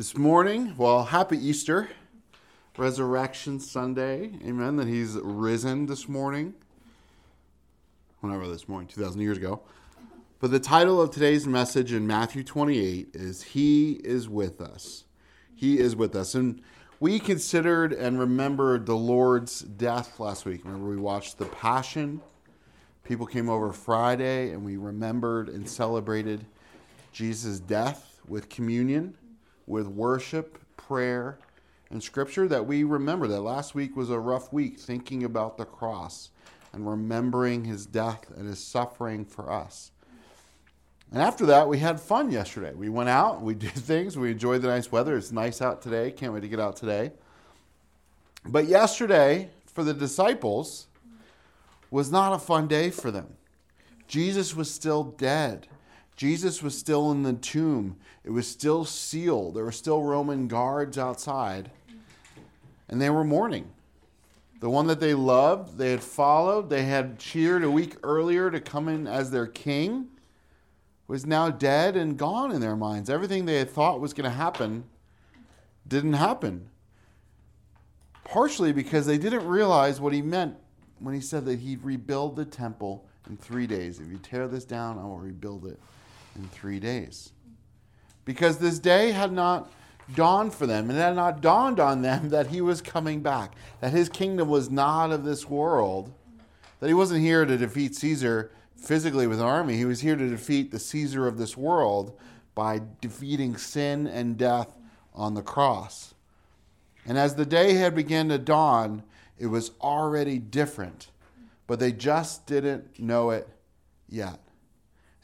this morning. Well, happy Easter, Resurrection Sunday. Amen, that he's risen this morning. Whenever this morning, 2,000 years ago. But the title of today's message in Matthew 28 is, He is with us. He is with us. And we considered and remembered the Lord's death last week. Remember, we watched The Passion. People came over Friday, and we remembered and celebrated Jesus' death with communion, with worship, prayer, and Scripture. That we remember that last week was a rough week thinking about the cross and remembering his death and his suffering for us. And after that, we had fun yesterday. We went out, we did things, we enjoyed the nice weather. It's nice out today. Can't wait to get out today. But yesterday, for the disciples, was not a fun day for them. Jesus was still dead. Jesus was still in the tomb. It was still sealed. There were still Roman guards outside. And they were mourning. The one that they loved, they had followed, they had cheered a week earlier to come in as their king, was now dead and gone in their minds. Everything they had thought was going to happen didn't happen. Partially because they didn't realize what he meant when he said that he'd rebuild the temple in 3 days. If you tear this down, I will rebuild it in 3 days. Because this day had not dawned for them, and it had not dawned on them that he was coming back, that his kingdom was not of this world, that he wasn't here to defeat Caesar physically with an army. He was here to defeat the Caesar of this world by defeating sin and death on the cross. And as the day had begun to dawn, it was already different, but they just didn't know it yet.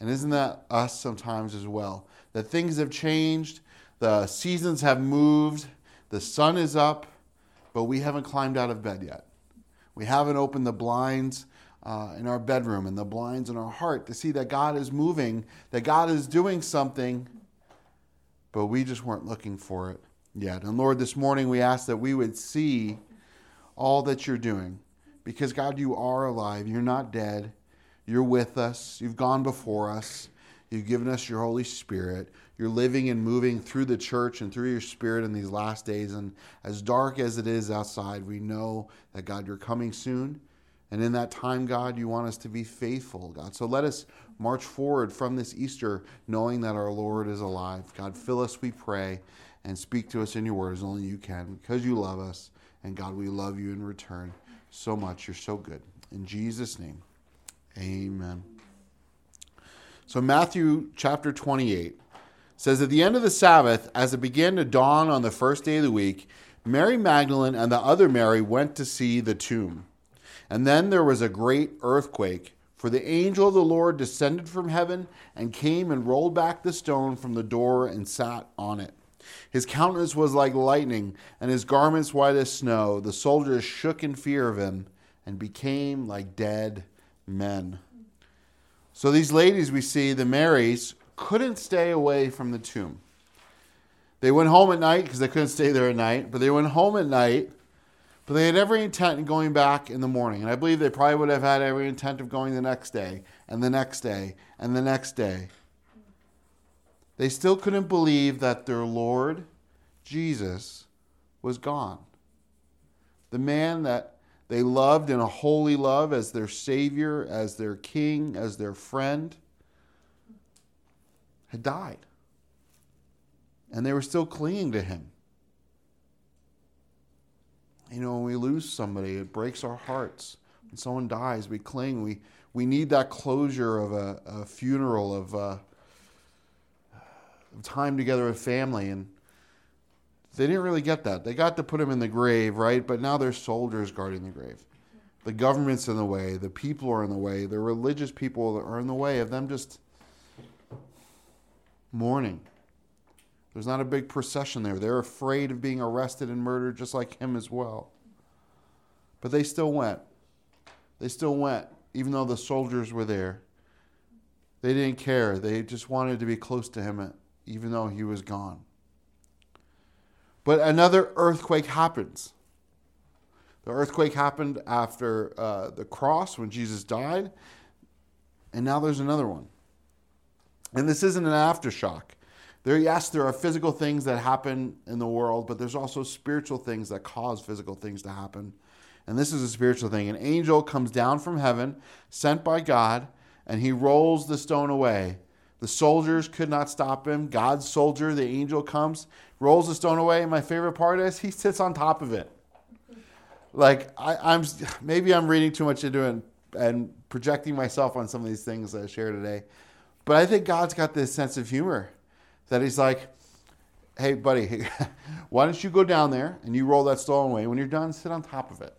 And isn't that us sometimes as well? That things have changed, the seasons have moved, the sun is up, but we haven't climbed out of bed yet. We haven't opened the blinds in our bedroom and the blinds in our heart to see that God is moving, that God is doing something, but we just weren't looking for it yet. And Lord, this morning we ask that we would see all that you're doing, because God, you are alive. You're not dead. You're with us. You've gone before us. You've given us your Holy Spirit. You're living and moving through the church and through your Spirit in these last days. And as dark as it is outside, we know that, God, you're coming soon. And in that time, God, you want us to be faithful, God. So let us march forward from this Easter knowing that our Lord is alive. God, fill us, we pray, and speak to us in your word as only you can, because you love us. And God, we love you in return so much. You're so good. In Jesus' name, amen. So Matthew chapter 28 says, At the end of the Sabbath, as it began to dawn on the first day of the week, Mary Magdalene and the other Mary went to see the tomb. And then there was a great earthquake, for the angel of the Lord descended from heaven and came and rolled back the stone from the door and sat on it. His countenance was like lightning, and his garments white as snow. The soldiers shook in fear of him and became like dead men. So these ladies we see, the Marys, couldn't stay away from the tomb. They went home at night because they couldn't stay there at night, but they went home at night, but they had every intent of going back in the morning. And I believe they probably would have had every intent of going the next day, and the next day, and the next day. They still couldn't believe that their Lord, Jesus, was gone. The man that they loved in a holy love as their Savior, as their King, as their friend, had died. And they were still clinging to him. You know, when we lose somebody, it breaks our hearts. When someone dies, we cling. We need that closure of a funeral, of time together with family, and they didn't really get that. They got to put him in the grave, right? But now there's soldiers guarding the grave. The government's in the way. The people are in the way. The religious people are in the way of them just mourning. There's not a big procession there. They're afraid of being arrested and murdered just like him as well. But they still went. They still went, even though the soldiers were there. They didn't care. They just wanted to be close to him even though he was gone. But another earthquake happens. The earthquake happened after the cross when Jesus died. And now there's another one. And this isn't an aftershock. There, yes, there are physical things that happen in the world, but there's also spiritual things that cause physical things to happen. And this is a spiritual thing. An angel comes down from heaven, sent by God, and he rolls the stone away. The soldiers could not stop him. God's soldier, the angel, comes, rolls the stone away. And my favorite part is he sits on top of it. Like, I'm reading too much into it and projecting myself on some of these things that I share today. But I think God's got this sense of humor that he's like, hey, buddy, why don't you go down there and you roll that stone away. When you're done, sit on top of it.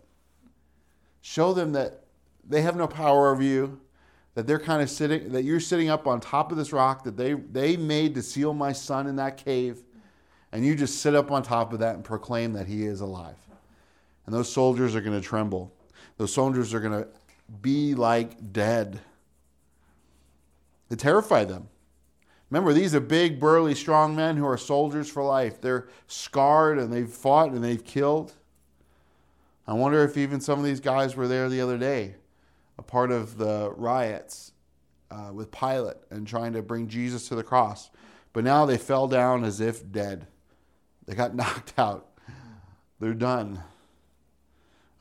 Show them that they have no power over you, that they're kind of sitting, that you're sitting up on top of this rock that they made to seal my son in that cave, and you just sit up on top of that and proclaim that he is alive. And those soldiers are going to tremble. Those soldiers are going to be like dead. It terrified them. Remember, these are big, burly, strong men who are soldiers for life. They're scarred, and they've fought, and they've killed. I wonder if even some of these guys were there the other day, a part of the riots with Pilate and trying to bring Jesus to the cross. But now they fell down as if dead. They got knocked out. They're done.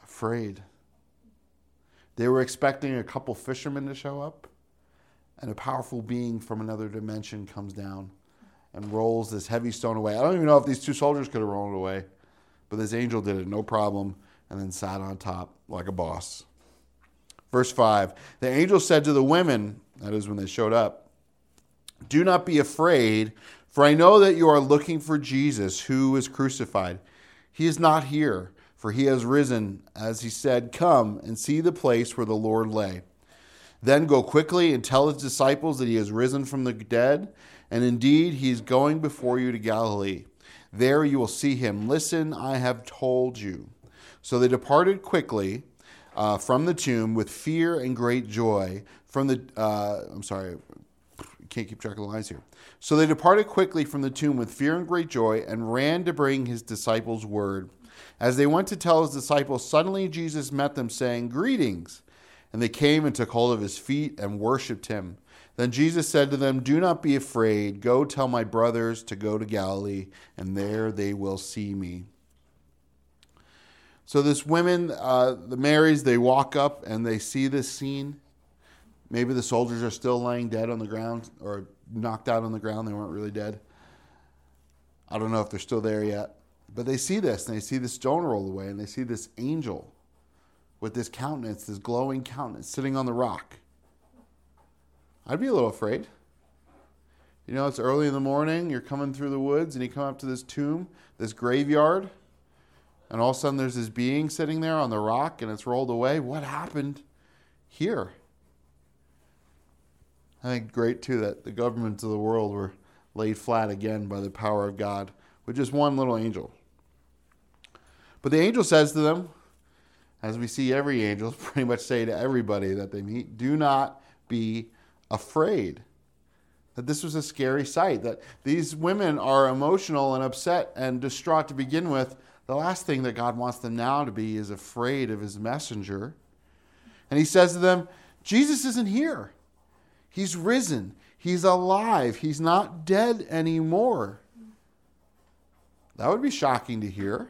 Afraid. They were expecting a couple fishermen to show up, and a powerful being from another dimension comes down and rolls this heavy stone away. I don't even know if these two soldiers could have rolled it away, but this angel did it, no problem, and then sat on top like a boss. Verse 5, the angel said to the women, that is when they showed up, do not be afraid, for I know that you are looking for Jesus who was crucified. He is not here, for he has risen, as he said, come and see the place where the Lord lay. Then go quickly and tell his disciples that he has risen from the dead, and indeed he is going before you to Galilee. There you will see him. Listen, I have told you. So they departed quickly from the tomb with fear and great joy. So they departed quickly from the tomb with fear and great joy and ran to bring his disciples word. As they went to tell his disciples, suddenly Jesus met them, saying, greetings. And they came and took hold of his feet and worshipped him. Then Jesus said to them, do not be afraid. Go tell my brothers to go to Galilee, and there they will see me. So this women, the Marys, they walk up and they see this scene. Maybe the soldiers are still lying dead on the ground or knocked out on the ground. They weren't really dead. I don't know if they're still there yet. But they see this, and they see the stone rolled away, and they see this angel with this countenance, this glowing countenance, sitting on the rock. I'd be a little afraid. You know, it's early in the morning, you're coming through the woods, and you come up to this tomb, this graveyard, and all of a sudden there's this being sitting there on the rock, and it's rolled away. What happened here? I think great, too, that the governments of the world were laid flat again by the power of God with just one little angel. But the angel says to them, as we see every angel pretty much say to everybody that they meet, do not be afraid. That this was a scary sight, that these women are emotional and upset and distraught to begin with. The last thing that God wants them now to be is afraid of his messenger. And he says to them, Jesus isn't here. He's risen. He's alive. He's not dead anymore. That would be shocking to hear.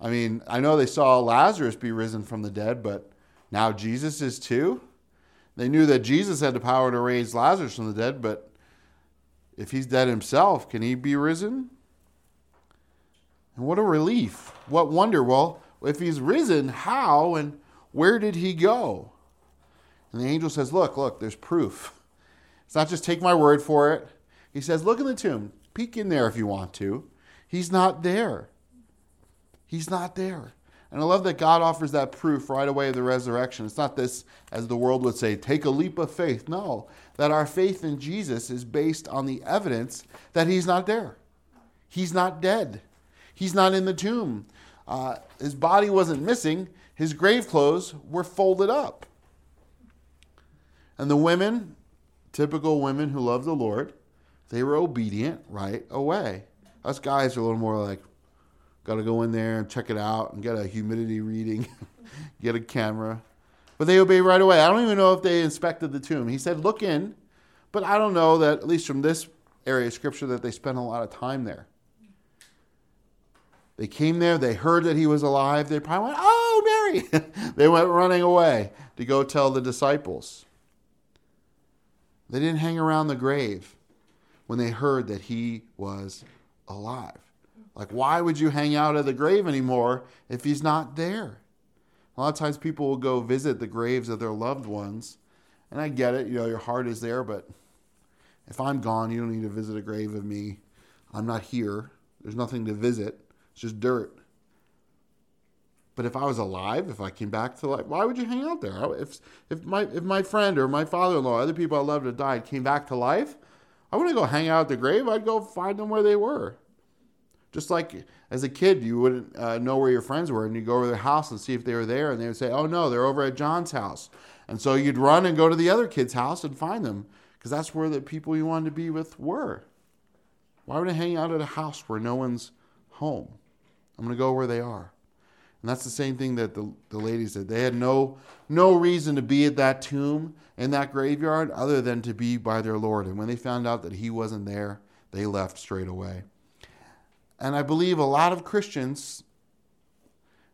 I mean, I know they saw Lazarus be risen from the dead, but now Jesus is too. They knew that Jesus had the power to raise Lazarus from the dead, but if he's dead himself, can he be risen? And what a relief. What wonder. Well, if he's risen, how and where did he go? And the angel says, look, there's proof. It's not just take my word for it. He says, look in the tomb. Peek in there if you want to. He's not there. He's not there. And I love that God offers that proof right away of the resurrection. It's not this, as the world would say, take a leap of faith. No, that our faith in Jesus is based on the evidence that he's not there. He's not dead. He's not in the tomb. His body wasn't missing. His grave clothes were folded up. And the women, typical women who love the Lord, they were obedient right away. Us guys are a little more like, got to go in there and check it out and get a humidity reading, get a camera. But they obey right away. I don't even know if they inspected the tomb. He said, look in. But I don't know that, at least from this area of Scripture that they spent a lot of time there. They came there, they heard that he was alive, they probably went, oh, Mary! They went running away to go tell the disciples. They didn't hang around the grave when they heard that he was alive. Like, why would you hang out at the grave anymore if he's not there? A lot of times people will go visit the graves of their loved ones, and I get it, you know, your heart is there, but if I'm gone, you don't need to visit a grave of me. I'm not here. There's nothing to visit. It's just dirt. But if I was alive, if I came back to life, why would you hang out there? If my friend or my father-in-law, other people I loved had died, came back to life, I wouldn't go hang out at the grave. I'd go find them where they were. Just like as a kid, you wouldn't know where your friends were, and you'd go over their house and see if they were there, and they would say, oh, no, they're over at John's house. And so you'd run and go to the other kid's house and find them, because that's where the people you wanted to be with were. Why would I hang out at a house where no one's home? I'm going to go where they are. And that's the same thing that the ladies did. They had no reason to be at that tomb, in that graveyard, other than to be by their Lord. And when they found out that he wasn't there, they left straight away. And I believe a lot of Christians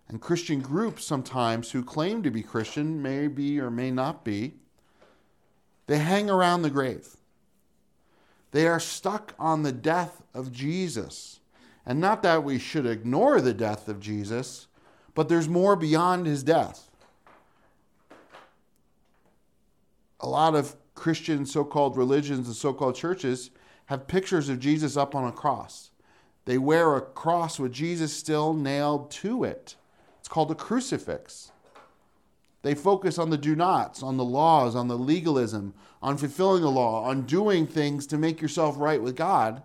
and Christian groups sometimes who claim to be Christian, may be or may not be, they hang around the grave. They are stuck on the death of Jesus. And not that we should ignore the death of Jesus, but there's more beyond his death. A lot of Christian so-called religions and so-called churches have pictures of Jesus up on a cross. They wear a cross with Jesus still nailed to it. It's called a crucifix. They focus on the do nots, on the laws, on the legalism, on fulfilling the law, on doing things to make yourself right with God.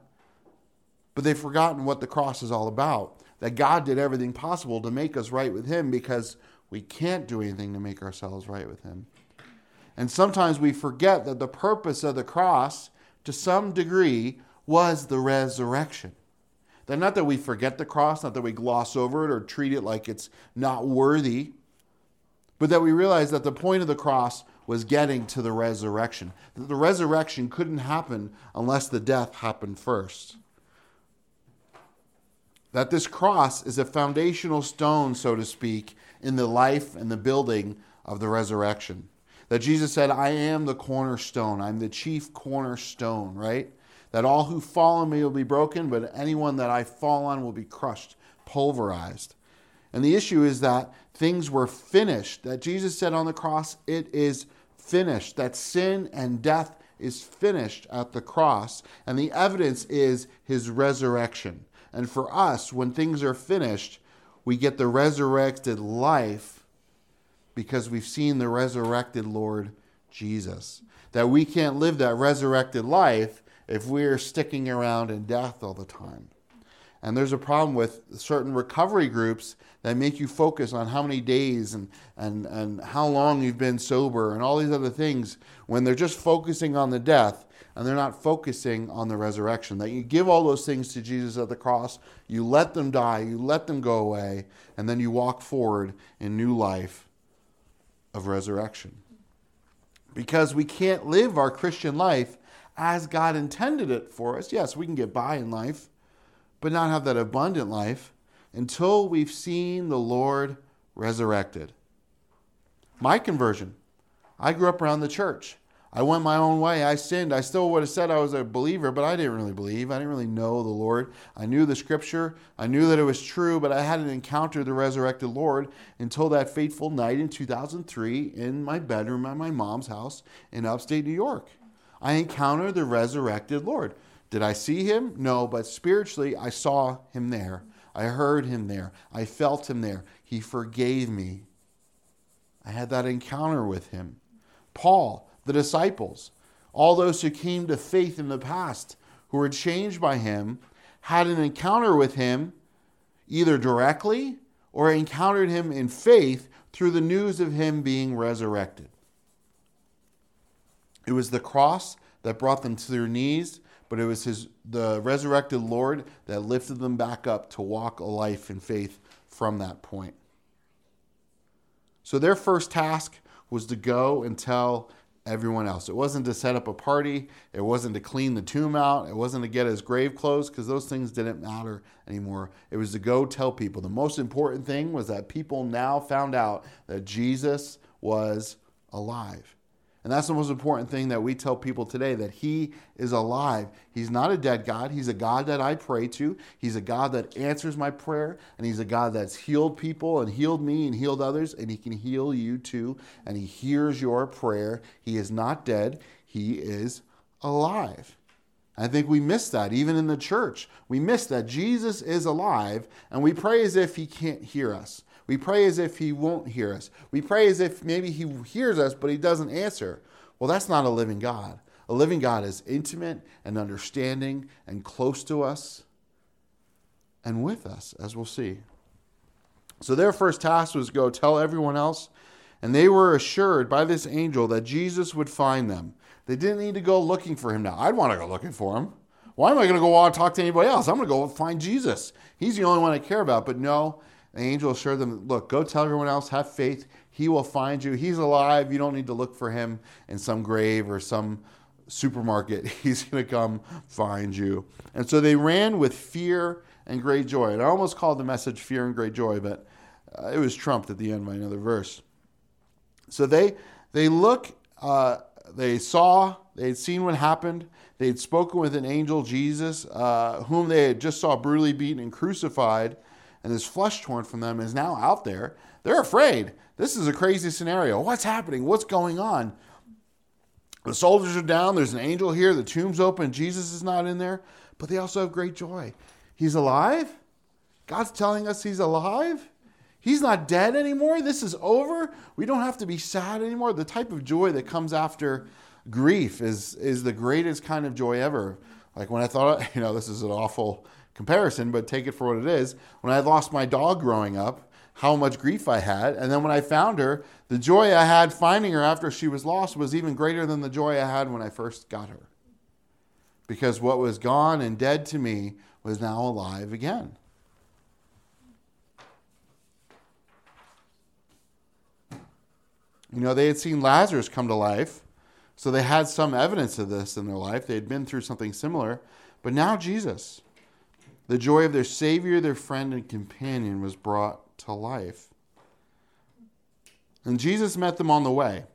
But they've forgotten what the cross is all about. That God did everything possible to make us right with him, because we can't do anything to make ourselves right with him. And sometimes we forget that the purpose of the cross, to some degree, was the resurrection. That not that we forget the cross, not that we gloss over it or treat it like it's not worthy, but that we realize that the point of the cross was getting to the resurrection. That the resurrection couldn't happen unless the death happened first. That this cross is a foundational stone, so to speak, in the life and the building of the resurrection. That Jesus said, I am the cornerstone. I'm the chief cornerstone, right? That all who fall on me will be broken, but anyone that I fall on will be crushed, pulverized. And the issue is that things were finished. That Jesus said on the cross, it is finished. That sin and death is finished at the cross. And the evidence is his resurrection. And for us, when things are finished, we get the resurrected life because we've seen the resurrected Lord Jesus. That we can't live that resurrected life if we're sticking around in death all the time. And there's a problem with certain recovery groups that make you focus on how many days and how long you've been sober and all these other things, when they're just focusing on the death and they're not focusing on the resurrection. That you give all those things to Jesus at the cross, you let them die, you let them go away, and then you walk forward in new life of resurrection. Because we can't live our Christian life as God intended it for us. Yes, we can get by in life, but not have that abundant life until we've seen the Lord resurrected. My conversion. I grew up around the church. I went my own way. I sinned. I still would have said I was a believer, but I didn't really believe. I didn't really know the Lord. I knew the Scripture. I knew that it was true, but I hadn't encountered the resurrected Lord until that fateful night in 2003 in my bedroom at my mom's house in upstate New York. I encountered the resurrected Lord. Did I see him? No, but spiritually, I saw him there. I heard him there. I felt him there. He forgave me. I had that encounter with him. Paul, the disciples, all those who came to faith in the past, who were changed by him, had an encounter with him either directly or encountered him in faith through the news of him being resurrected. It was the cross that brought them to their knees, but it was the resurrected Lord that lifted them back up to walk a life in faith from that point. So their first task was to go and tell everyone else. It wasn't to set up a party. It wasn't to clean the tomb out. It wasn't to get his grave clothes, because those things didn't matter anymore. It was to go tell people. The most important thing was that people now found out that Jesus was alive. And that's the most important thing that we tell people today, that he is alive. He's not a dead God. He's a God that I pray to. He's a God that answers my prayer. And he's a God that's healed people and healed me and healed others. And he can heal you too. And he hears your prayer. He is not dead. He is alive. I think we miss that, even in the church. We miss that Jesus is alive, and we pray as if he can't hear us. We pray as if he won't hear us. We pray as if maybe he hears us, but he doesn't answer. Well, that's not a living God. A living God is intimate and understanding and close to us and with us, as we'll see. So their first task was go tell everyone else, and they were assured by this angel that Jesus would find them. They didn't need to go looking for him now. I'd want to go looking for him. Why am I going to go out and talk to anybody else? I'm going to go find Jesus. He's the only one I care about. But no, the angel assured them, look, go tell everyone else, have faith. He will find you. He's alive. You don't need to look for him in some grave or some supermarket. He's going to come find you. And so they ran with fear and great joy. And I almost called the message fear and great joy, but it was trumped at the end by another verse. So they had seen what happened. They had spoken with an angel, Jesus, whom they had just saw brutally beaten and crucified, and his flesh torn from them is now out there. They're afraid. This is a crazy scenario. What's happening? What's going on? The soldiers are down. There's an angel here. The tomb's open. Jesus is not in there, but they also have great joy. He's alive? God's telling us he's alive? He's not dead anymore. This is over. We don't have to be sad anymore. The type of joy that comes after grief is the greatest kind of joy ever. Like when I thought, this is an awful comparison, but take it for what it is. When I lost my dog growing up, how much grief I had. And then when I found her, the joy I had finding her after she was lost was even greater than the joy I had when I first got her. Because what was gone and dead to me was now alive again. They had seen Lazarus come to life, so they had some evidence of this in their life. They had been through something similar. But now Jesus, the joy of their Savior, their friend, and companion, was brought to life. And Jesus met them on the way.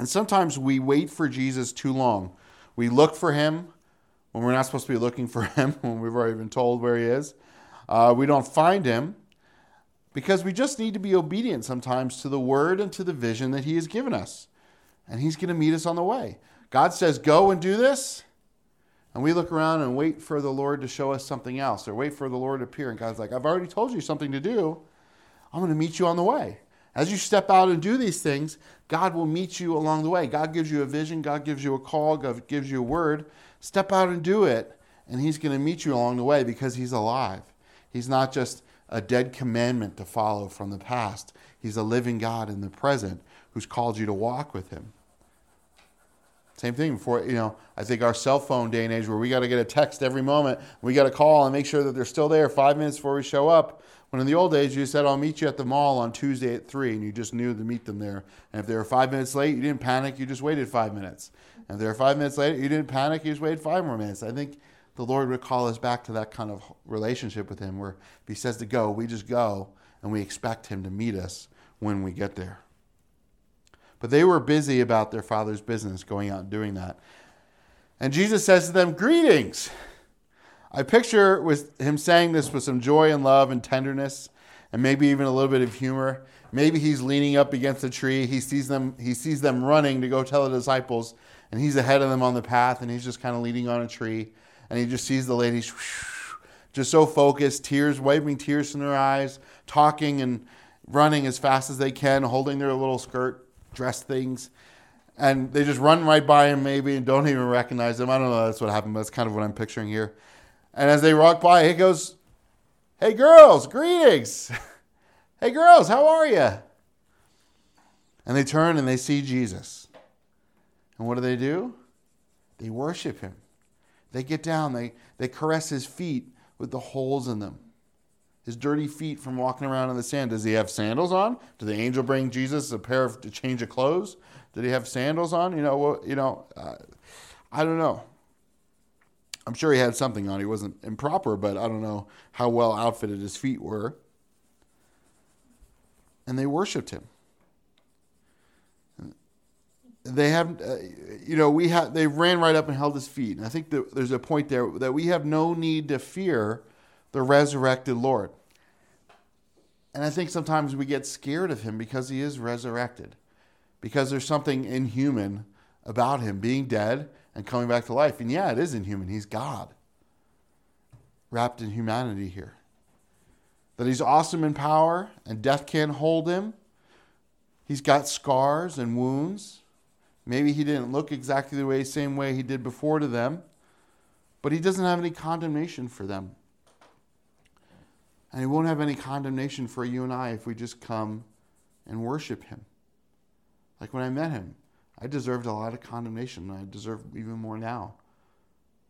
And sometimes we wait for Jesus too long. We look for him when we're not supposed to be looking for him, when we've already been told where he is. We don't find him. Because we just need to be obedient sometimes to the word and to the vision that he has given us. And he's going to meet us on the way. God says, go and do this. And we look around and wait for the Lord to show us something else, or wait for the Lord to appear. And God's like, I've already told you something to do. I'm going to meet you on the way. As you step out and do these things, God will meet you along the way. God gives you a vision. God gives you a call. God gives you a word. Step out and do it. And he's going to meet you along the way because he's alive. He's not just a dead commandment to follow from the past. He's a living God in the present who's called you to walk with him. Same thing before, I think our cell phone day and age where we got to get a text every moment. We got to call and make sure that they're still there 5 minutes before we show up. When in the old days you said, I'll meet you at the mall on Tuesday at 3, and you just knew to meet them there. And if they were 5 minutes late, you didn't panic, you just waited 5 minutes. And if they were 5 minutes late, you didn't panic, you just waited 5 more minutes. I think the Lord would call us back to that kind of relationship with him where if he says to go, we just go and we expect him to meet us when we get there. But they were busy about their Father's business, going out and doing that. And Jesus says to them, greetings. I picture with him saying this with some joy and love and tenderness and maybe even a little bit of humor. Maybe he's leaning up against a tree. He sees them running to go tell the disciples, and he's ahead of them on the path, and he's just kind of leaning on a tree. And he just sees the ladies just so focused, wiping tears from their eyes, talking and running as fast as they can, holding their little skirt, dress things. And they just run right by him maybe and don't even recognize him. I don't know if that's what happened, but that's kind of what I'm picturing here. And as they walk by, he goes, hey, girls, greetings. Hey, girls, how are you? And they turn and they see Jesus. And what do? They worship him. They get down, they caress his feet with the holes in them. his dirty feet from walking around in the sand. Does he have sandals on? Did the angel bring Jesus a pair of change of clothes? Did he have sandals on? I don't know. I'm sure he had something on. He wasn't improper, but I don't know how well outfitted his feet were. And they worshipped him. They have, they ran right up and held his feet. And I think that there's a point there that we have no need to fear the resurrected Lord. And I think sometimes we get scared of him because he is resurrected, because there's something inhuman about him being dead and coming back to life. And yeah, it is inhuman. He's God, wrapped in humanity here. That he's awesome in power and death can't hold him. He's got scars and wounds. Maybe he didn't look exactly the way, same way he did before to them, but he doesn't have any condemnation for them. And he won't have any condemnation for you and I if we just come and worship him. Like when I met him, I deserved a lot of condemnation, and I deserve even more now.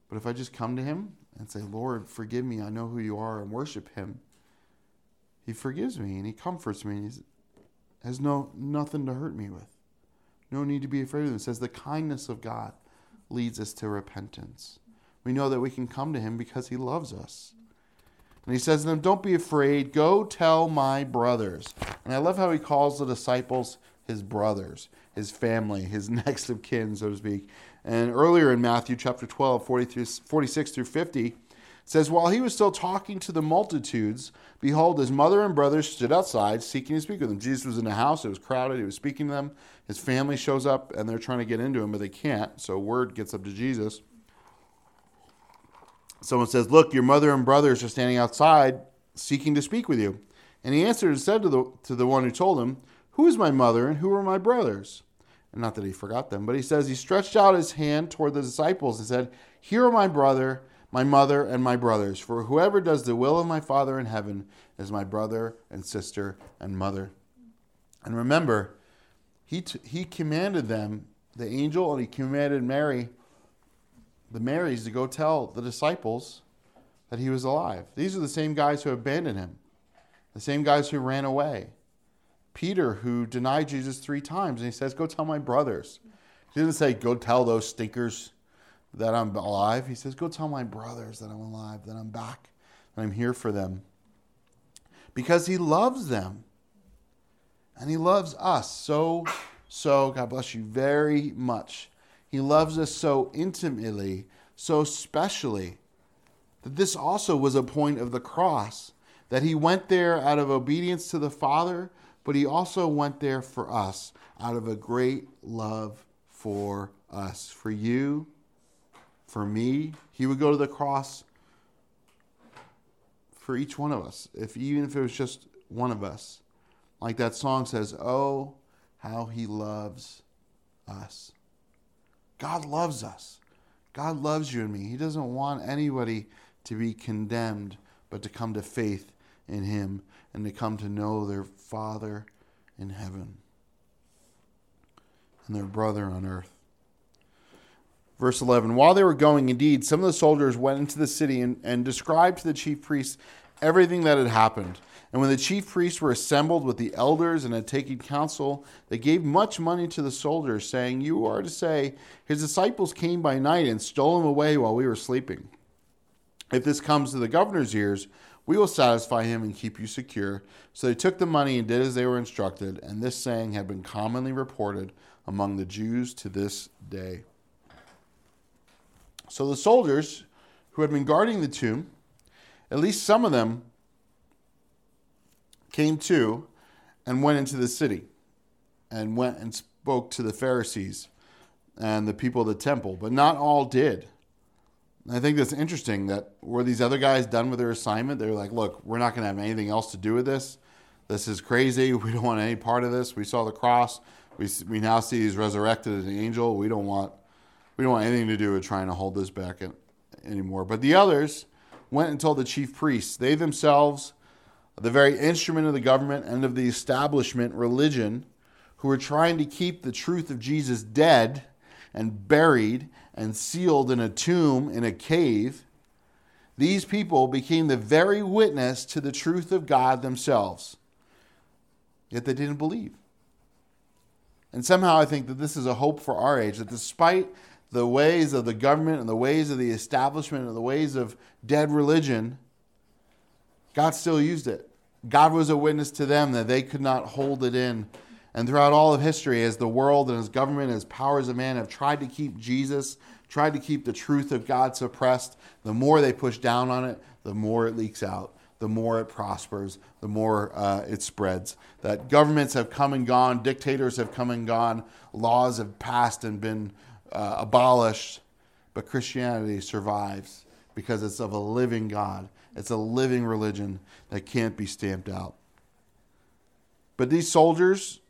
But if I just come to him and say, Lord, forgive me, I know who you are, and worship him, he forgives me and he comforts me and he has nothing to hurt me with. No need to be afraid of him. It says the kindness of God leads us to repentance. We know that we can come to him because he loves us. And he says to them, don't be afraid. Go tell my brothers. And I love how he calls the disciples his brothers, his family, his next of kin, so to speak. And earlier in Matthew chapter 12, 46 through 50, it says, while he was still talking to the multitudes, behold, his mother and brothers stood outside seeking to speak with him. Jesus was in a house. It was crowded. He was speaking to them. His family shows up, and they're trying to get into him, but they can't. So word gets up to Jesus. Someone says, look, your mother and brothers are standing outside seeking to speak with you. And he answered and said to the one who told him, who is my mother and who are my brothers? And not that he forgot them, but he says he stretched out his hand toward the disciples and said, here are my brother, my mother, and my brothers, for whoever does the will of my Father in heaven is my brother and sister and mother. And remember, he commanded them, the angel, and he commanded Mary, the Marys, to go tell the disciples that he was alive. These are the same guys who abandoned him, the same guys who ran away. Peter, who denied Jesus 3 times, and he says, go tell my brothers. He didn't say, go tell those stinkers that I'm alive. He says, go tell my brothers that I'm alive, that I'm back, that I'm here for them. Because he loves them. And he loves us so, God bless you, very much. He loves us so intimately, so specially, that this also was a point of the cross, that he went there out of obedience to the Father, but he also went there for us out of a great love for us, for you, for me. He would go to the cross for each one of us, even if it was just one of us. Like that song says, oh, how he loves us. God loves us. God loves you and me. He doesn't want anybody to be condemned, but to come to faith in him and to come to know their Father in heaven and their brother on earth. Verse 11, while they were going, indeed, some of the soldiers went into the city and described to the chief priests everything that had happened. And when the chief priests were assembled with the elders and had taken counsel, they gave much money to the soldiers, saying, you are to say, his disciples came by night and stole him away while we were sleeping. If this comes to the governor's ears, we will satisfy him and keep you secure. So they took the money and did as they were instructed. And this saying had been commonly reported among the Jews to this day. So the soldiers who had been guarding the tomb, at least some of them, came to and went into the city and went and spoke to the Pharisees and the people of the temple, but not all did. And I think that's interesting that were these other guys done with their assignment? They were like, look, we're not going to have anything else to do with this. This is crazy. We don't want any part of this. We saw the cross. We now see he's resurrected as an angel. We don't want anything to do with trying to hold this back anymore. But the others went and told the chief priests. They themselves, the very instrument of the government and of the establishment religion, who were trying to keep the truth of Jesus dead and buried and sealed in a tomb in a cave, These people became the very witness to the truth of God themselves. Yet they didn't believe. And somehow I think that this is a hope for our age, that despite the ways of the government and the ways of the establishment and the ways of dead religion, God still used it. God was a witness to them that they could not hold it in. And throughout all of history, as the world and as government and as powers of man have tried to keep Jesus, tried to keep the truth of God suppressed, the more they push down on it, the more it leaks out, the more it prospers, the more it spreads. That governments have come and gone, dictators have come and gone, laws have passed and been abolished, but Christianity survives because it's of a living God. It's a living religion that can't be stamped out. But these soldiers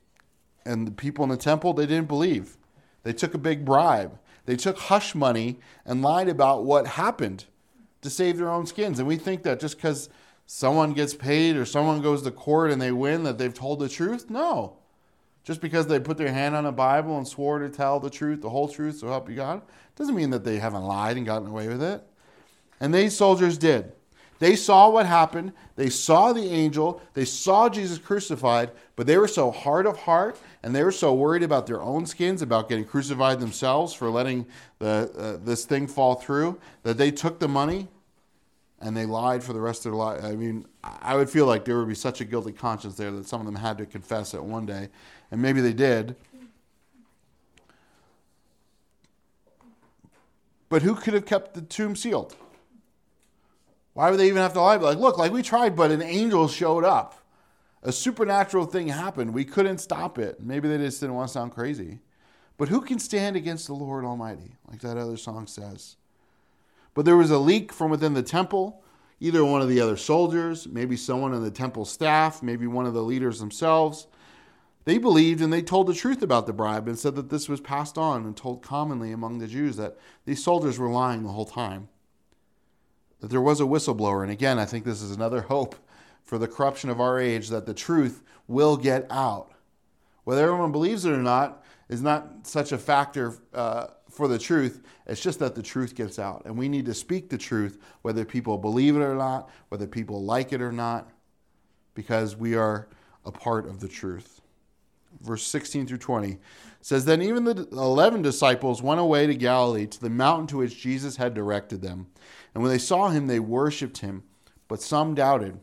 and the people in the temple, they didn't believe. They took a big bribe. They took hush money and lied about what happened to save their own skins. And we think that just because someone gets paid or someone goes to court and they win, that they've told the truth? No. Just because they put their hand on a Bible and swore to tell the truth, the whole truth, so help you God, doesn't mean that they haven't lied and gotten away with it. And these soldiers did. They saw what happened. They saw the angel. They saw Jesus crucified, but they were so hard of heart and they were so worried about their own skins, about getting crucified themselves for letting this thing fall through, that they took the money and they lied for the rest of their life. I mean, I would feel like there would be such a guilty conscience there that some of them had to confess it one day, and maybe they did. But who could have kept the tomb sealed? Why would they even have to lie? Like, look, like we tried, but an angel showed up. A supernatural thing happened. We couldn't stop it. Maybe they just didn't want to sound crazy. But who can stand against the Lord Almighty? Like that other song says. But there was a leak from within the temple. Either one of the other soldiers, maybe someone in the temple staff, maybe one of the leaders themselves. They believed and they told the truth about the bribe and said that this was passed on and told commonly among the Jews that these soldiers were lying the whole time. That there was a whistleblower. And again, I think this is another hope for the corruption of our age, that the truth will get out. Whether everyone believes it or not is not such a factor for the truth. It's just that the truth gets out. And we need to speak the truth, whether people believe it or not, whether people like it or not, because we are a part of the truth. Verse 16 through 20 says, Then even the 11 disciples went away to Galilee, to the mountain to which Jesus had directed them. And when they saw him, they worshipped him, but some doubted.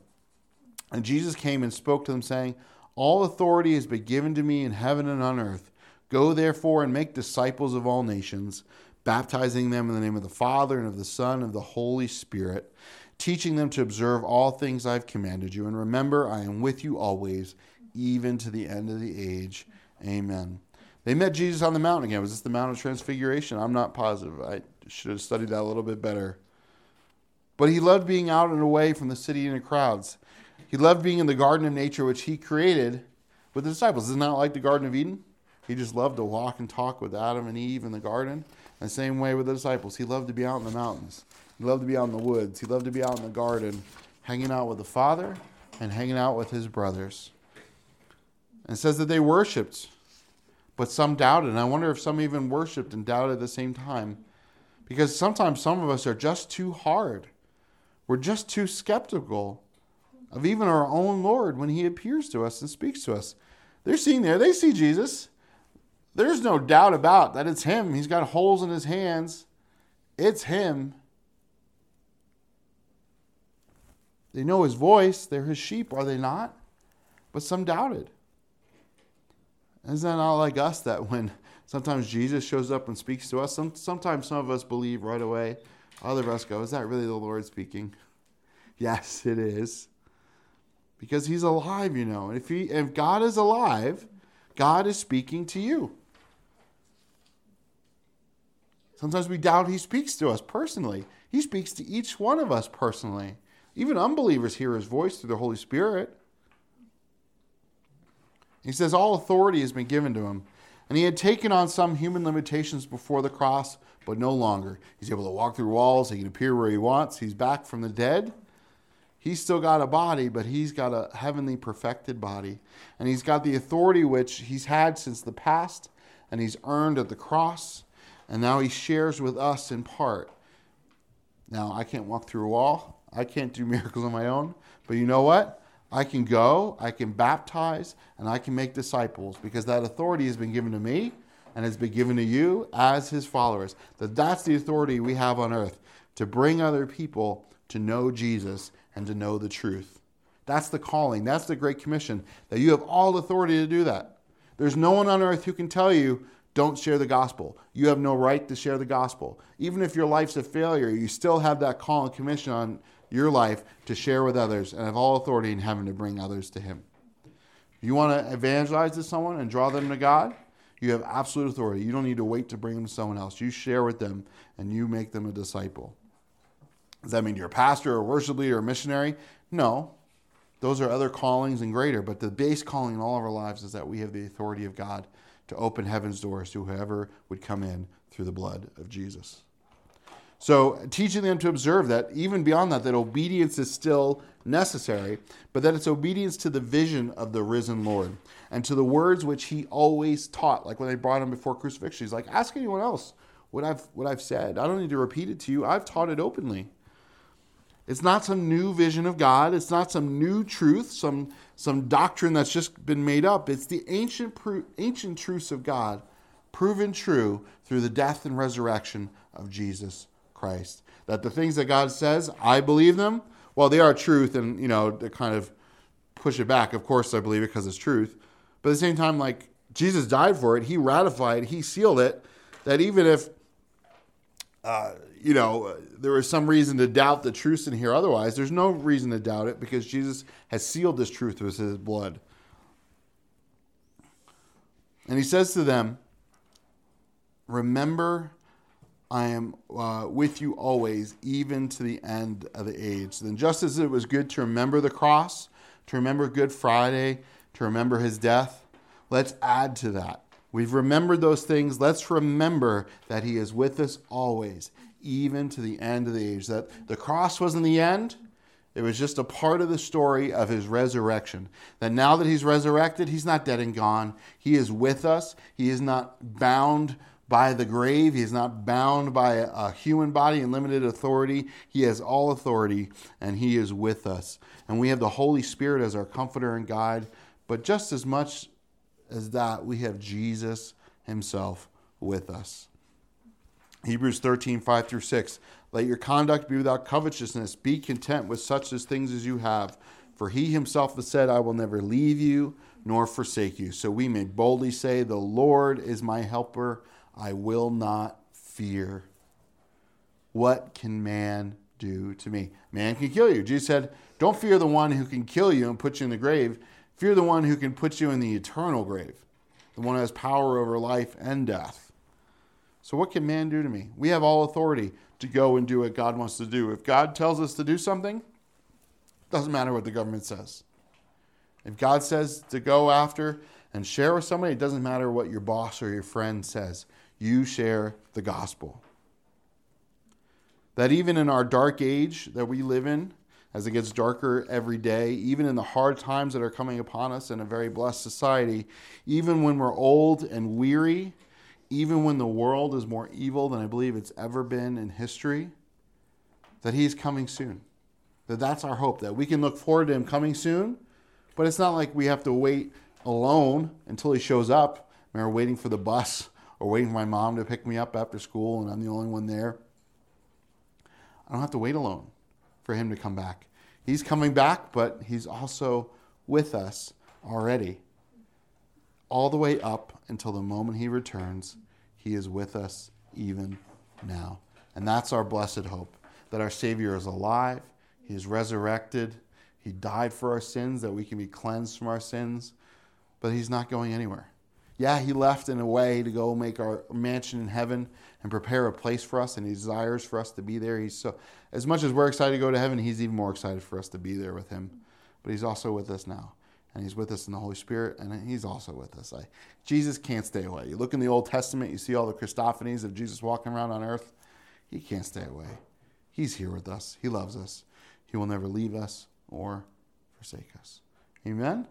And Jesus came and spoke to them, saying, All authority has been given to me in heaven and on earth. Go therefore and make disciples of all nations, baptizing them in the name of the Father and of the Son and of the Holy Spirit, teaching them to observe all things I have commanded you. And remember, I am with you always, even to the end of the age. Amen. They met Jesus on the mountain again. Was this the Mount of Transfiguration? I'm not positive. I should have studied that a little bit better. But he loved being out and away from the city and the crowds. He loved being in the garden of nature, which he created with the disciples. Isn't that like the Garden of Eden? He just loved to walk and talk with Adam and Eve in the garden. And the same way with the disciples. He loved to be out in the mountains. He loved to be out in the woods. He loved to be out in the garden, hanging out with the Father and hanging out with his brothers. And it says that they worshipped, but some doubted. And I wonder if some even worshipped and doubted at the same time. Because sometimes some of us are just too hard. We're just too skeptical of even our own Lord when he appears to us and speaks to us. They're seeing there. They see Jesus. There's no doubt about that it's him. He's got holes in his hands. It's him. They know his voice. They're his sheep, are they not? But some doubted. Is that not like us, that when sometimes Jesus shows up and speaks to us, sometimes some of us believe right away, other of us go, is that really the Lord speaking? Yes, it is. Because he's alive, you know. And if God is alive, God is speaking to you. Sometimes we doubt he speaks to us personally. He speaks to each one of us personally. Even unbelievers hear his voice through the Holy Spirit. He says, all authority has been given to him. And he had taken on some human limitations before the cross, but no longer. He's able to walk through walls. He can appear where he wants. He's back from the dead. He's still got a body, but he's got a heavenly perfected body. And he's got the authority which he's had since the past, and he's earned at the cross. And now he shares with us in part. Now, I can't walk through a wall. I can't do miracles on my own. But you know what? I can go, I can baptize, and I can make disciples, because that authority has been given to me and has been given to you as his followers. That's the authority we have on earth, to bring other people to know Jesus and to know the truth. That's the calling. That's the Great Commission, that you have all authority to do that. There's no one on earth who can tell you, don't share the gospel. You have no right to share the gospel. Even if your life's a failure, you still have that call and commission on your life to share with others, and have all authority in heaven to bring others to him. You want to evangelize to someone and draw them to God? You have absolute authority. You don't need to wait to bring them to someone else. You share with them and you make them a disciple. Does that mean you're a pastor or a worship leader or a missionary? No. Those are other callings and greater, but the base calling in all of our lives is that we have the authority of God to open heaven's doors to whoever would come in through the blood of Jesus. So teaching them to observe that, even beyond that, that obedience is still necessary, but that it's obedience to the vision of the risen Lord and to the words which he always taught. Like when they brought him before crucifixion, he's like, ask anyone else what I've said. I don't need to repeat it to you. I've taught it openly. It's not some new vision of God. It's not some new truth, some doctrine that's just been made up. It's the ancient truths of God proven true through the death and resurrection of Jesus Christ. That the things that God says, I believe them. Well, they are truth, and to kind of push it back. Of course, I believe it because it's truth. But at the same time, like, Jesus died for it. He ratified. He sealed it. That even if there was some reason to doubt the truth in here otherwise, there's no reason to doubt it because Jesus has sealed this truth with his blood. And he says to them, remember, I am with you always, even to the end of the age. Then just as it was good to remember the cross, to remember Good Friday, to remember his death, let's add to that. We've remembered those things. Let's remember that he is with us always, even to the end of the age. That the cross wasn't the end. It was just a part of the story of his resurrection. That now that he's resurrected, he's not dead and gone. He is with us. He is not bound by the grave. He is not bound by a human body and limited authority. He has all authority, and he is with us. And we have the Holy Spirit as our comforter and guide. But just as much as that, we have Jesus himself with us. Hebrews 13, 5 through 6. Let your conduct be without covetousness. Be content with such as things as you have. For he himself has said, I will never leave you nor forsake you. So we may boldly say, the Lord is my helper. I will not fear. What can man do to me? Man can kill you. Jesus said, don't fear the one who can kill you and put you in the grave. Fear the one who can put you in the eternal grave, the one who has power over life and death. So what can man do to me? We have all authority to go and do what God wants to do. If God tells us to do something, it doesn't matter what the government says. If God says to go after and share with somebody, it doesn't matter what your boss or your friend says. You share the gospel. That even in our dark age that we live in, as it gets darker every day, even in the hard times that are coming upon us in a very blessed society, even when we're old and weary, even when the world is more evil than I believe it's ever been in history, that he's coming soon. That's our hope, that we can look forward to him coming soon, but it's not like we have to wait alone until he shows up. I remember waiting for the bus, or waiting for my mom to pick me up after school, and I'm the only one there. I don't have to wait alone for him to come back. He's coming back, but he's also with us already. All the way up until the moment he returns, he is with us even now. And that's our blessed hope, that our Savior is alive, he is resurrected, he died for our sins, that we can be cleansed from our sins, but he's not going anywhere. Yeah, he left in a way to go make our mansion in heaven and prepare a place for us, and he desires for us to be there. As much as we're excited to go to heaven, he's even more excited for us to be there with him. But he's also with us now, and he's with us in the Holy Spirit, and he's also with us. Jesus can't stay away. You look in the Old Testament, you see all the Christophanies of Jesus walking around on earth. He can't stay away. He's here with us. He loves us. He will never leave us or forsake us. Amen?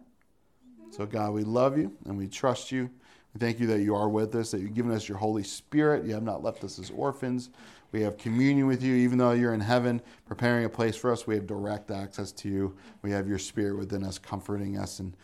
So God, we love you and we trust you. We thank you that you are with us, that you've given us your Holy Spirit. You have not left us as orphans. We have communion with you, even though you're in heaven, preparing a place for us. We have direct access to you. We have your Spirit within us, comforting us and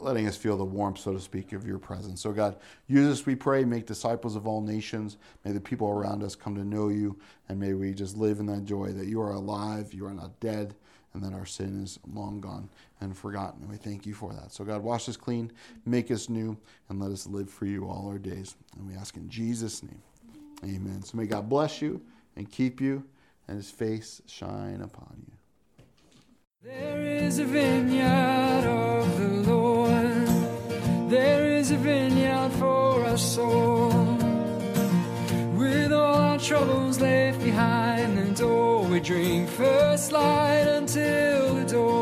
letting us feel the warmth, so to speak, of your presence. So God, use us, we pray. Make disciples of all nations. May the people around us come to know you, and may we just live in that joy that you are alive, you are not dead, and that our sin is long gone and forgotten. And we thank you for that. So God, wash us clean, make us new, and let us live for you all our days. And we ask in Jesus' name. Amen. So may God bless you and keep you, and his face shine upon you. There is a vineyard of the Lord. There is a vineyard for our soul. With all our troubles left behind, and oh, we drink first light until the dawn.